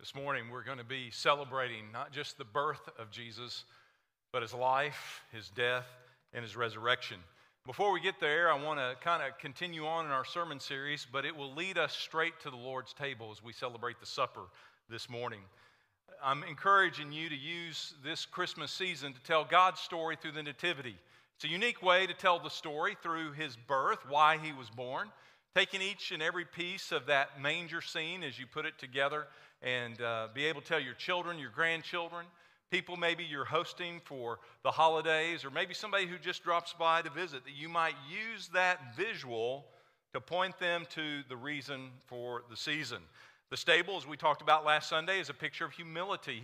This morning we're going to be celebrating not just the birth of Jesus, but his life, his death, and his resurrection. Before we get there, I want to kind of continue on in our sermon series, but it will lead us straight to the Lord's table as we celebrate the supper this morning. I'm encouraging you to use this Christmas season to tell God's story through the Nativity. It's a unique way to tell the story through his birth, why he was born, taking each and every piece of that manger scene as you put it together and be able to tell your children, your grandchildren, people maybe you're hosting for the holidays, or maybe somebody who just drops by to visit, that you might use that visual to point them to the reason for the season. The stable, as we talked about last Sunday, is a picture of humility.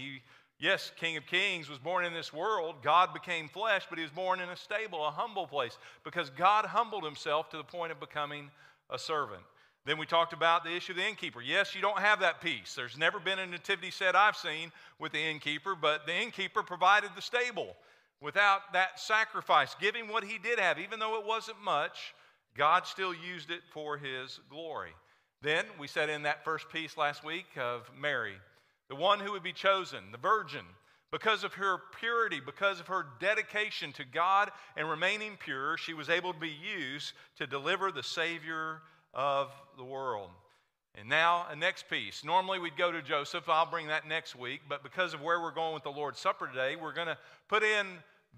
Yes, King of Kings was born in this world. God became flesh, but he was born in a stable, a humble place, because God humbled himself to the point of becoming a servant. Then we talked about the issue of the innkeeper. Yes, you don't have that piece. There's never been a nativity set I've seen with the innkeeper, but the innkeeper provided the stable. Without that sacrifice, giving what he did have, even though it wasn't much, God still used it for his glory. Then we set in that first piece last week of Mary, the one who would be chosen, the virgin, because of her purity, because of her dedication to God and remaining pure, she was able to be used to deliver the Savior of the world. And now, a next piece. Normally we'd go to Joseph. I'll bring that next week, but because of where we're going with the Lord's Supper today, we're going to put in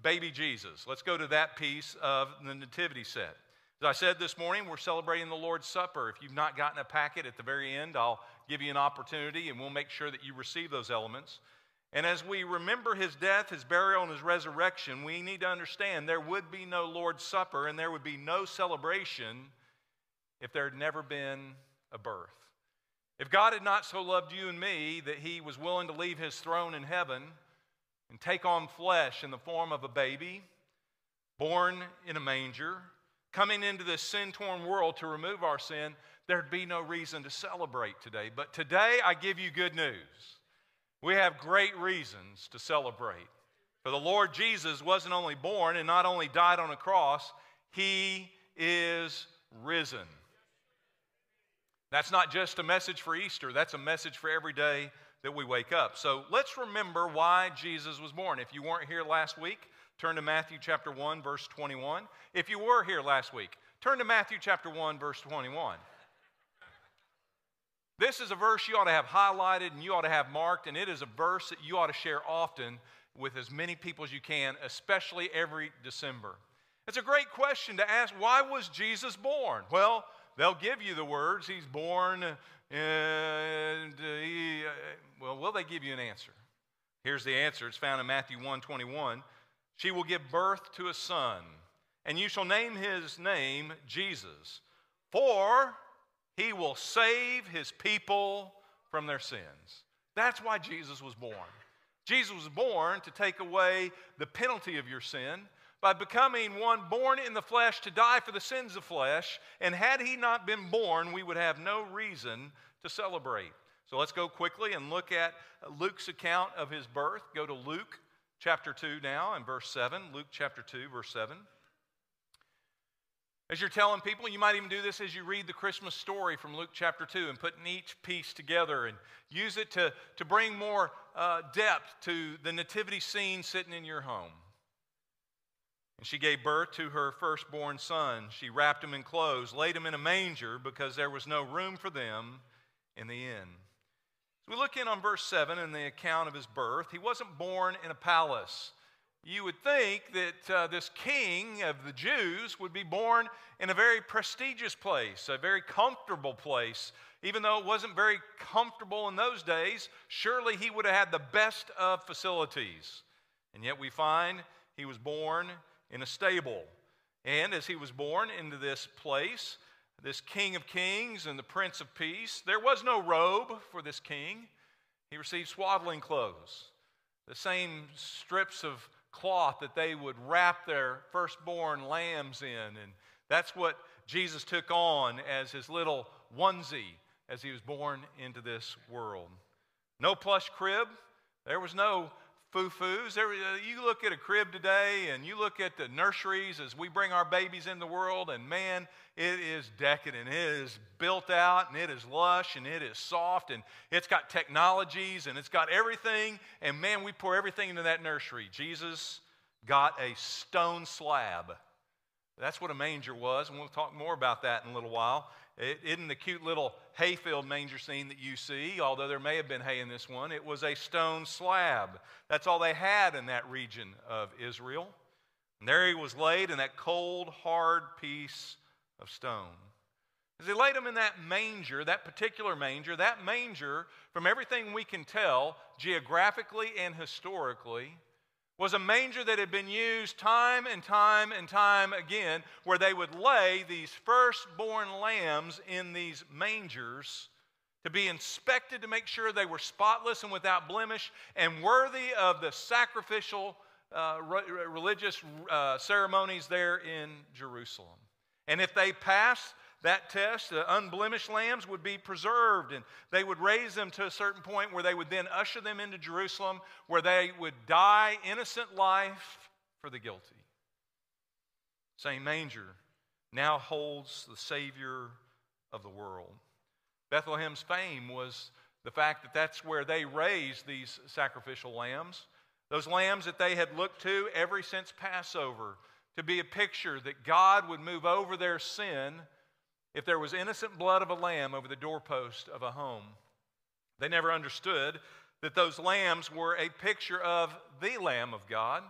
baby Jesus. Let's go to that piece of the nativity set. As I said this morning, we're celebrating the Lord's Supper. If you've not gotten a packet at the very end, I'll give you an opportunity and we'll make sure that you receive those elements. And as we remember his death, his burial, and his resurrection, we need to understand there would be no Lord's Supper and there would be no celebration if there had never been a birth. If God had not so loved you and me that he was willing to leave his throne in heaven and take on flesh in the form of a baby, born in a manger, coming into this sin-torn world to remove our sin, there'd be no reason to celebrate today. But today, I give you good news. We have great reasons to celebrate. For the Lord Jesus wasn't only born and not only died on a cross, he is risen. That's not just a message for Easter. That's a message for every day that we wake up. So let's remember why Jesus was born. If you weren't here last week, turn to Matthew chapter 1, verse 21. If you were here last week, turn to Matthew chapter 1, verse 21. This is a verse you ought to have highlighted and you ought to have marked, and it is a verse that you ought to share often with as many people as you can, especially every December. It's a great question to ask, why was Jesus born? Well, they'll give you the words, he's born, and will they give you an answer? Here's the answer. It's found in Matthew 1:21. She will give birth to a son, and you shall name his name Jesus, for he will save his people from their sins. That's why Jesus was born. Jesus was born to take away the penalty of your sin by becoming one born in the flesh to die for the sins of flesh, and had he not been born, we would have no reason to celebrate. So let's go quickly and look at Luke's account of his birth. Go to Luke chapter 2 now and verse 7, Luke chapter 2, verse 7. As you're telling people, you might even do this as you read the Christmas story from Luke chapter 2 and putting each piece together and use it to bring more depth to the nativity scene sitting in your home. And she gave birth to her firstborn son. She wrapped him in clothes, laid him in a manger because there was no room for them in the inn. We look in on verse 7 in the account of his birth. He wasn't born in a palace. You would think that this king of the Jews would be born in a very prestigious place, a very comfortable place. Even though it wasn't very comfortable in those days, surely he would have had the best of facilities. And yet we find he was born in a stable. And as he was born into this place, this King of Kings and the Prince of Peace, there was no robe for this king. He received swaddling clothes, the same strips of cloth that they would wrap their firstborn lambs in. And that's what Jesus took on as his little onesie as he was born into this world. No plush crib. There was no foo-foos. You look at a crib today and you look at the nurseries as we bring our babies in the world, and man, it is decadent. It is built out and it is lush and it is soft and it's got technologies and it's got everything, and man, we pour everything into that nursery. Jesus got a stone slab. That's what a manger was, and we'll talk more about that in a little while. It isn't the cute little hayfield manger scene that you see, although there may have been hay in this one. It was a stone slab. That's all they had in that region of Israel. And there he was laid in that cold, hard piece of stone. As they laid him in that manger, that particular manger, that manger, from everything we can tell, geographically and historically, was a manger that had been used time and time and time again, where they would lay these firstborn lambs in these mangers to be inspected to make sure they were spotless and without blemish and worthy of the sacrificial religious ceremonies there in Jerusalem. And if they passed that test, the unblemished lambs would be preserved, and they would raise them to a certain point where they would then usher them into Jerusalem, where they would die innocent life for the guilty. Same manger now holds the Savior of the world. Bethlehem's fame was the fact that that's where they raised these sacrificial lambs, those lambs that they had looked to ever since Passover, to be a picture that God would move over their sin if there was innocent blood of a lamb over the doorpost of a home. They never understood that those lambs were a picture of the Lamb of God.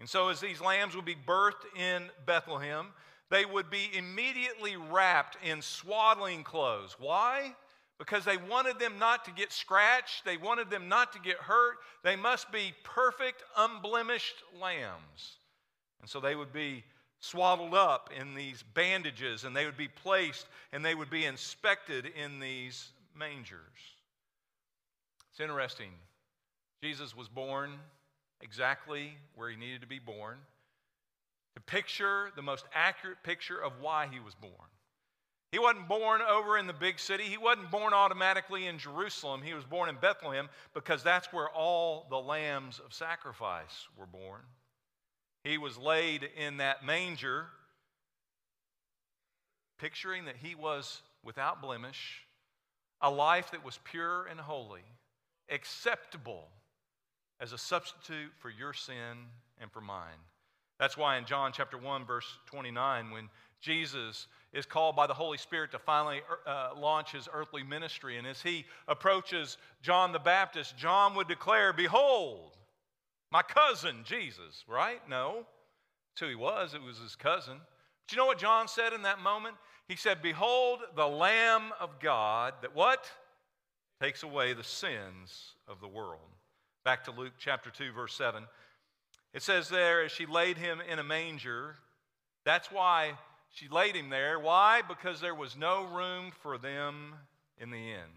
And so as these lambs would be birthed in Bethlehem, they would be immediately wrapped in swaddling clothes. Why? Because they wanted them not to get scratched. They wanted them not to get hurt. They must be perfect, unblemished lambs. And so they would be swaddled up in these bandages, and they would be placed and they would be inspected in these mangers. It's interesting. Jesus was born exactly where he needed to be born, to picture the most accurate picture of why he was born. He wasn't born over in the big city. He wasn't born automatically in Jerusalem. He was born in Bethlehem because that's where all the lambs of sacrifice were born. He was laid in that manger, picturing that he was without blemish, a life that was pure and holy, acceptable as a substitute for your sin and for mine. That's why in John chapter 1, verse 29, when Jesus is called by the Holy Spirit to finally launch his earthly ministry, and as he approaches John the Baptist, John would declare, "Behold, my cousin, Jesus," right? No. That's who he was. It was his cousin. But you know what John said in that moment? He said, "Behold, the Lamb of God that what? Takes away the sins of the world." Back to Luke chapter 2, verse 7. It says there, as she laid him in a manger, that's why she laid him there. Why? Because there was no room for them in the inn.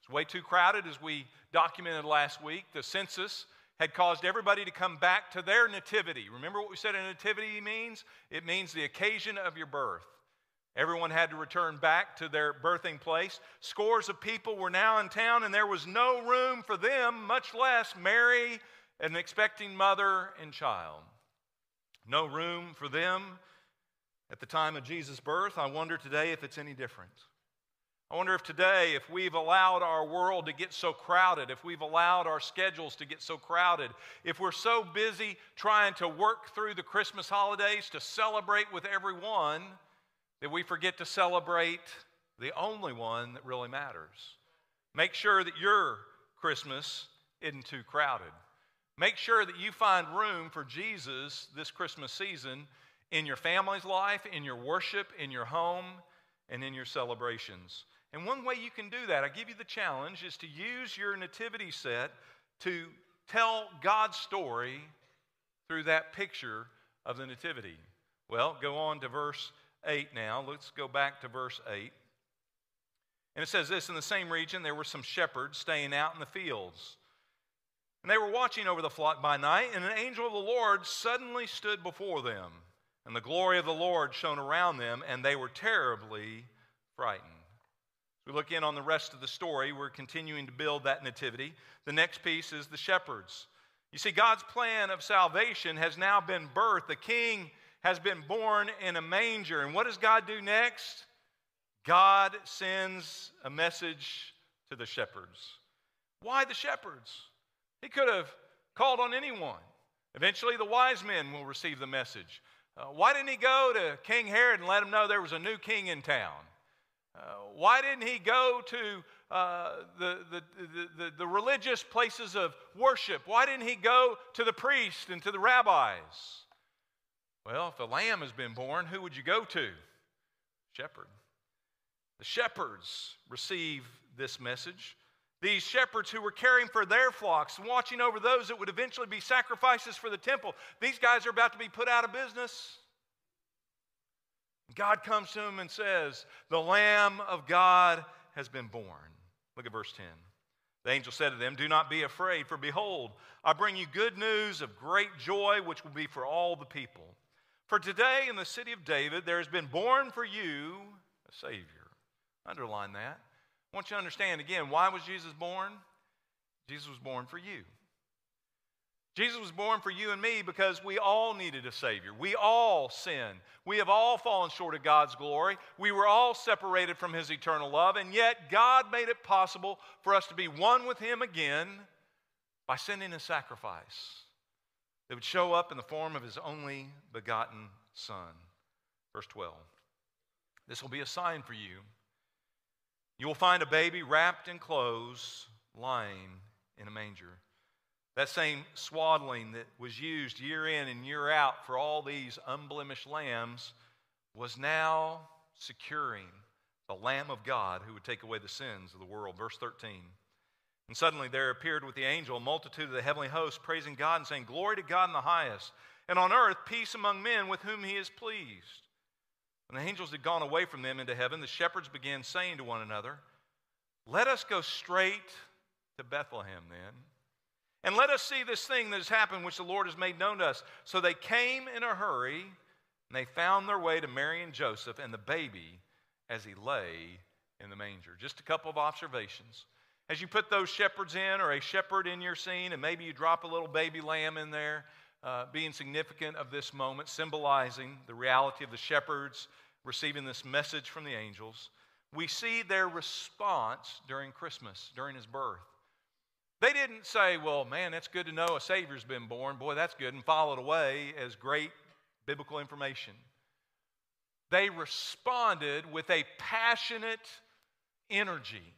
It's way too crowded, as we documented last week. The census had caused everybody to come back to their nativity. Remember what we said a nativity means? It means the occasion of your birth. Everyone had to return back to their birthing place. Scores of people were now in town, and there was no room for them, much less Mary, an expecting mother and child. No room for them at the time of Jesus' birth. I wonder today if it's any different. I wonder if today, if we've allowed our world to get so crowded, if we've allowed our schedules to get so crowded, if we're so busy trying to work through the Christmas holidays to celebrate with everyone, that we forget to celebrate the only one that really matters. Make sure that your Christmas isn't too crowded. Make sure that you find room for Jesus this Christmas season in your family's life, in your worship, in your home, and in your celebrations. And one way you can do that, I give you the challenge, is to use your nativity set to tell God's story through that picture of the nativity. Well, go on to verse 8 now. Let's go back to verse 8. And it says this, "In the same region there were some shepherds staying out in the fields. And they were watching over the flock by night, and an angel of the Lord suddenly stood before them. And the glory of the Lord shone around them, and they were terribly frightened." As we look in on the rest of the story, we're continuing to build that nativity. The next piece is the shepherds. You see, God's plan of salvation has now been birthed. The king has been born in a manger. And what does God do next? God sends a message to the shepherds. Why the shepherds? He could have called on anyone. Eventually, the wise men will receive the message. Why didn't he go to King Herod and let him know there was a new king in town? Why didn't he go to the religious places of worship? Why didn't he go to the priest and to the rabbis? Well, if a lamb has been born, who would you go to? Shepherd. The shepherds receive this message. These shepherds who were caring for their flocks, watching over those that would eventually be sacrifices for the temple. These guys are about to be put out of business. God comes to them and says, "The Lamb of God has been born." Look at verse 10. The angel said to them, "Do not be afraid, for behold, I bring you good news of great joy, which will be for all the people. For today in the city of David there has been born for you a Savior." Underline that. I want you to understand again, why was Jesus born? Jesus was born for you. Jesus was born for you and me because we all needed a Savior. We all sinned. We have all fallen short of God's glory. We were all separated from His eternal love, and yet God made it possible for us to be one with Him again by sending a sacrifice that would show up in the form of His only begotten Son. Verse 12, "This will be a sign for you. You will find a baby wrapped in clothes, lying in a manger." That same swaddling that was used year in and year out for all these unblemished lambs was now securing the Lamb of God who would take away the sins of the world. Verse 13, "And suddenly there appeared with the angel a multitude of the heavenly hosts, praising God and saying, 'Glory to God in the highest, and on earth peace among men with whom He is pleased.' When the angels had gone away from them into heaven, the shepherds began saying to one another, 'Let us go straight to Bethlehem then, and let us see this thing that has happened, which the Lord has made known to us.' So they came in a hurry, and they found their way to Mary and Joseph and the baby as he lay in the manger." Just a couple of observations. As you put those shepherds in, or a shepherd in your scene, and maybe you drop a little baby lamb in there, being significant of this moment, symbolizing the reality of the shepherds receiving this message from the angels, we see their response during Christmas, during His birth. They didn't say, "Well, man, that's good to know a Savior's been born. Boy, that's good," and file it away as great biblical information. They responded with a passionate energy,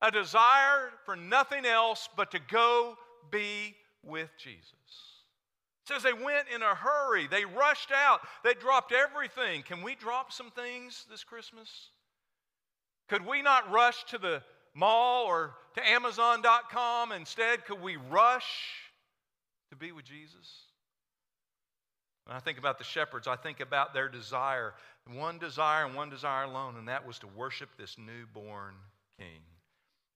a desire for nothing else but to go be with Jesus. It says they went in a hurry. They rushed out. They dropped everything. Can we drop some things this Christmas? Could we not rush to the mall or to Amazon.com? Instead, could we rush to be with Jesus? When I think about the shepherds, I think about their desire, one desire and one desire alone, and that was to worship this newborn king.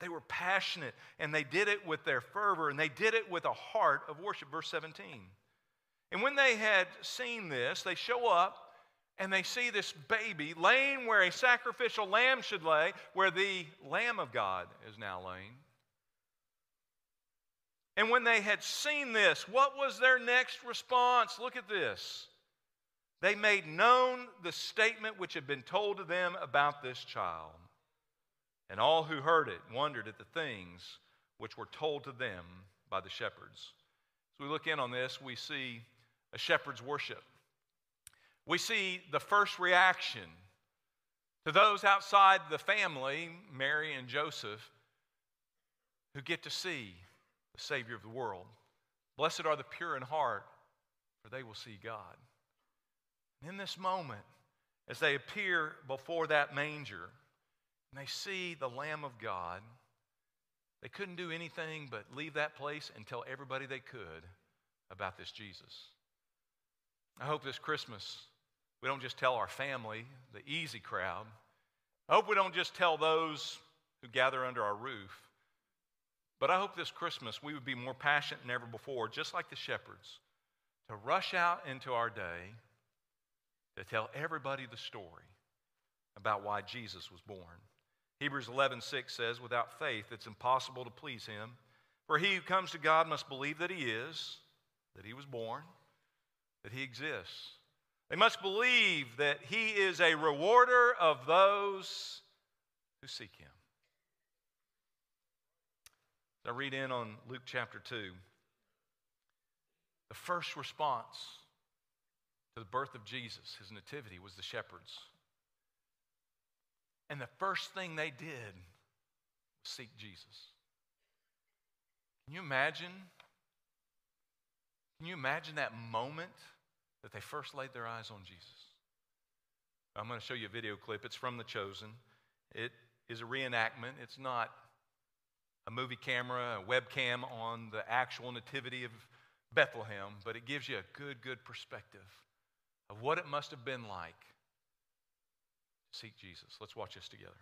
They were passionate, and they did it with their fervor, and they did it with a heart of worship. Verse 17, "And when they had seen this, they show up, and they see this baby laying where a sacrificial lamb should lay, where the Lamb of God is now laying." And when they had seen this, what was their next response? Look at this. "They made known the statement which had been told to them about this child. And all who heard it wondered at the things which were told to them by the shepherds." As we look in on this, we see a shepherd's worship. We see the first reaction to those outside the family, Mary and Joseph, who get to see the Savior of the world. "Blessed are the pure in heart, for they will see God." And in this moment, as they appear before that manger, and they see the Lamb of God, they couldn't do anything but leave that place and tell everybody they could about this Jesus. I hope this Christmas we don't just tell our family, the easy crowd. I hope we don't just tell those who gather under our roof. But I hope this Christmas we would be more passionate than ever before, just like the shepherds, to rush out into our day to tell everybody the story about why Jesus was born. Hebrews 11:6 says, "Without faith, it's impossible to please Him. For he who comes to God must believe that he is, that he was born, that he exists. They must believe that he is a rewarder of those who seek him. As I read in on Luke chapter 2, the first response to the birth of Jesus, his nativity, was the shepherds. And the first thing they did was seek Jesus. Can you imagine? Can you imagine that moment that they first laid their eyes on Jesus? I'm going to show you a video clip. It's from The Chosen. It is a reenactment. It's not a movie camera, a webcam on the actual nativity of Bethlehem, but it gives you a good perspective of what it must have been like to seek Jesus. Let's watch this together.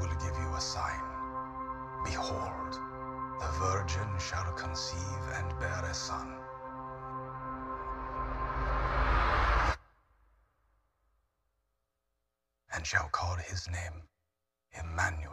Will give you a sign. Behold, the virgin shall conceive and bear a son. And shall call his name Emmanuel.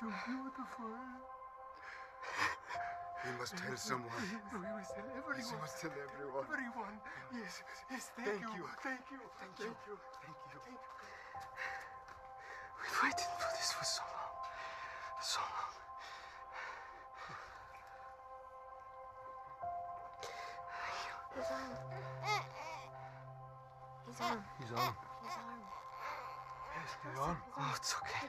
So beautiful. We must tell someone. We must tell everyone. Yes, we must tell everyone. Everyone. Yes. Yes. Thank you. Thank you. Thank you. Thank you. We've waited for this for so long. So long. He's on. He's on. He's on. He's on. Yes, he's on. Oh, it's okay.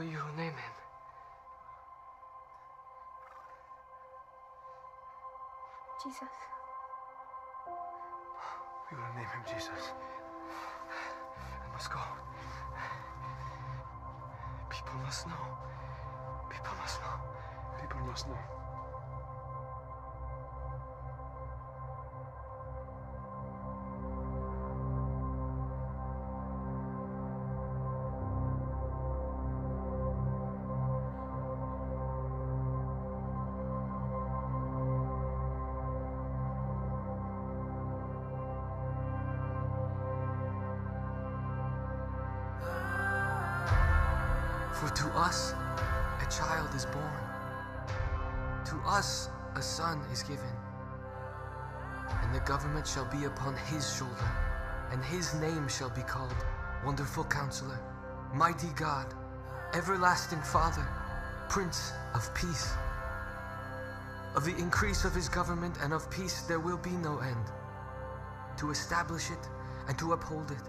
to your name. Jesus. We will name him Jesus. I must go. People must know. People must know. People must know. For to us a child is born, to us a son is given, and the government shall be upon his shoulder, and his name shall be called Wonderful Counselor, Mighty God, Everlasting Father, Prince of Peace. Of the increase of his government and of peace there will be no end, to establish it and to uphold it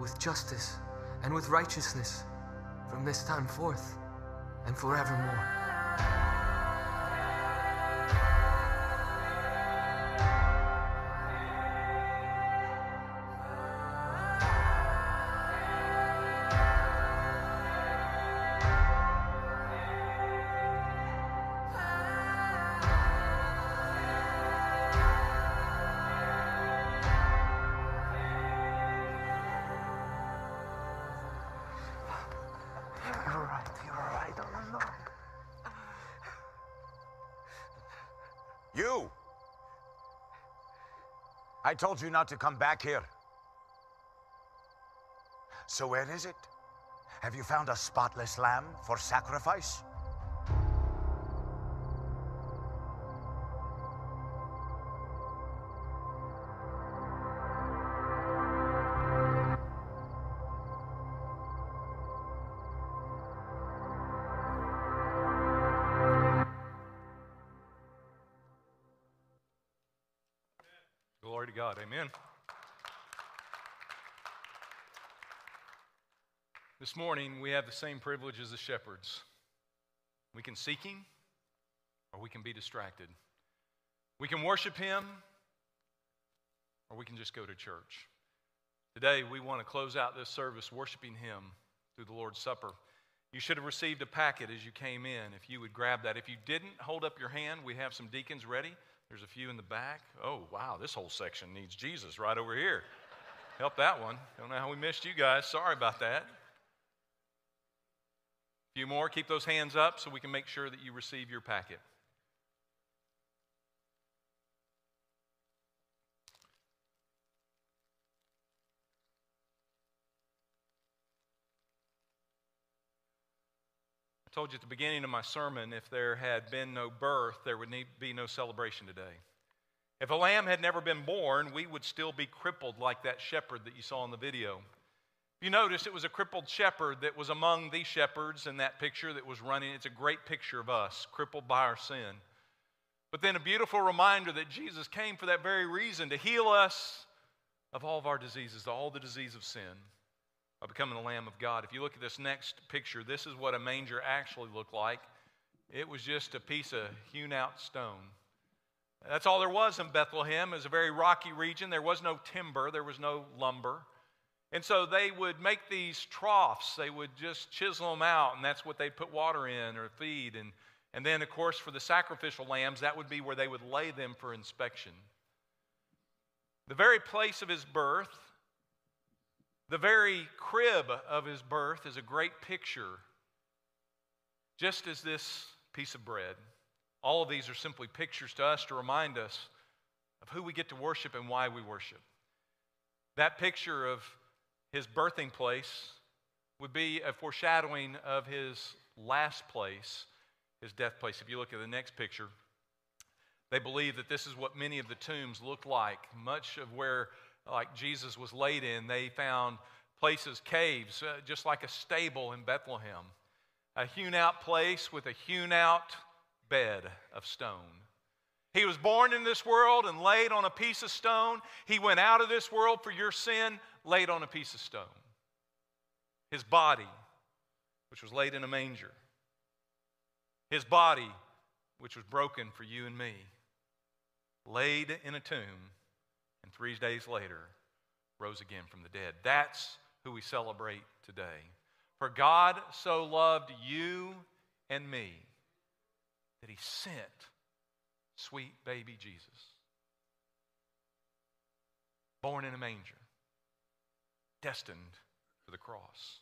with justice and with righteousness, from this time forth and forevermore. You! I told you not to come back here. So where is it? Have you found a spotless lamb for sacrifice? Glory to God. Amen. This morning, we have the same privilege as the shepherds. We can seek him, or we can be distracted. We can worship him, or we can just go to church. Today, we want to close out this service worshiping him through the Lord's Supper. You should have received a packet as you came in, if you would grab that. If you didn't, hold up your hand. We have some deacons ready. There's a few in the back. Oh, wow, this whole section needs Jesus right over here. Help that one. Don't know how we missed you guys. Sorry about that. A few more. Keep those hands up so we can make sure that you receive your packet. I told you at the beginning of my sermon, if there had been no birth, there would be no celebration today. If a lamb had never been born, we would still be crippled like that shepherd that you saw in the video. You notice it was a crippled shepherd that was among the shepherds in that picture that was running. It's a great picture of us, crippled by our sin. But then a beautiful reminder that Jesus came for that very reason, to heal us of all of our diseases, all the disease of sin, by becoming the Lamb of God. If you look at this next picture, this is what a manger actually looked like. It was just a piece of hewn-out stone. That's all there was in Bethlehem. It was a very rocky region. There was no timber. There was no lumber. And so they would make these troughs. They would just chisel them out, and that's what they'd put water in or feed. And then, of course, for the sacrificial lambs, that would be where they would lay them for inspection. The very place of his birth, the very crib of his birth, is a great picture, just as this piece of bread. All of these are simply pictures to us to remind us of who we get to worship and why we worship. That picture of his birthing place would be a foreshadowing of his last place, his death place. If you look at the next picture, they believe that this is what many of the tombs looked like, much of where like Jesus was laid in. They found places, caves, just like a stable in Bethlehem. A hewn-out place with a hewn-out bed of stone. He was born in this world and laid on a piece of stone. He went out of this world for your sin, laid on a piece of stone. His body which was laid in a manger. His body, which was broken for you and me, laid in a tomb, and 3 days later rose again from the dead. That's who we celebrate today. For God so loved you and me that he sent sweet baby Jesus, born in a manger, destined for the cross.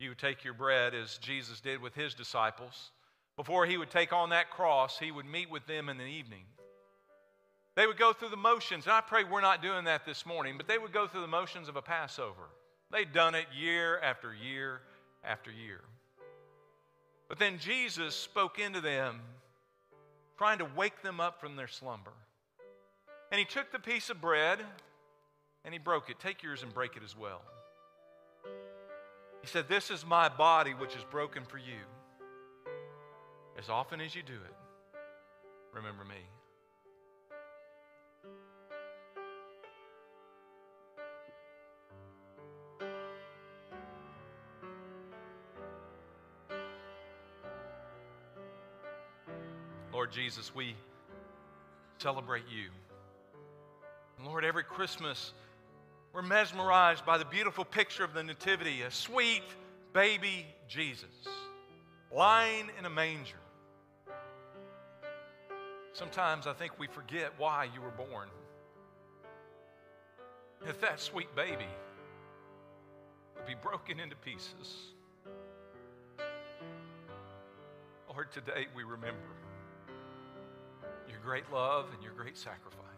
You would take your bread as Jesus did with his disciples. Before he would take on that cross, he would meet with them in the evening. They would go through the motions, and I pray we're not doing that this morning, but they would go through the motions of a Passover. They'd done it year after year after year. But then Jesus spoke into them, trying to wake them up from their slumber. And he took the piece of bread, and he broke it. Take yours and break it as well. He said, "This is my body, which is broken for you. As often as you do it, remember me." Lord Jesus, we celebrate you. And Lord, every Christmas, we're mesmerized by the beautiful picture of the Nativity, a sweet baby Jesus, lying in a manger. Sometimes I think we forget why you were born. If that sweet baby would be broken into pieces. Lord, today we remember your great love and your great sacrifice.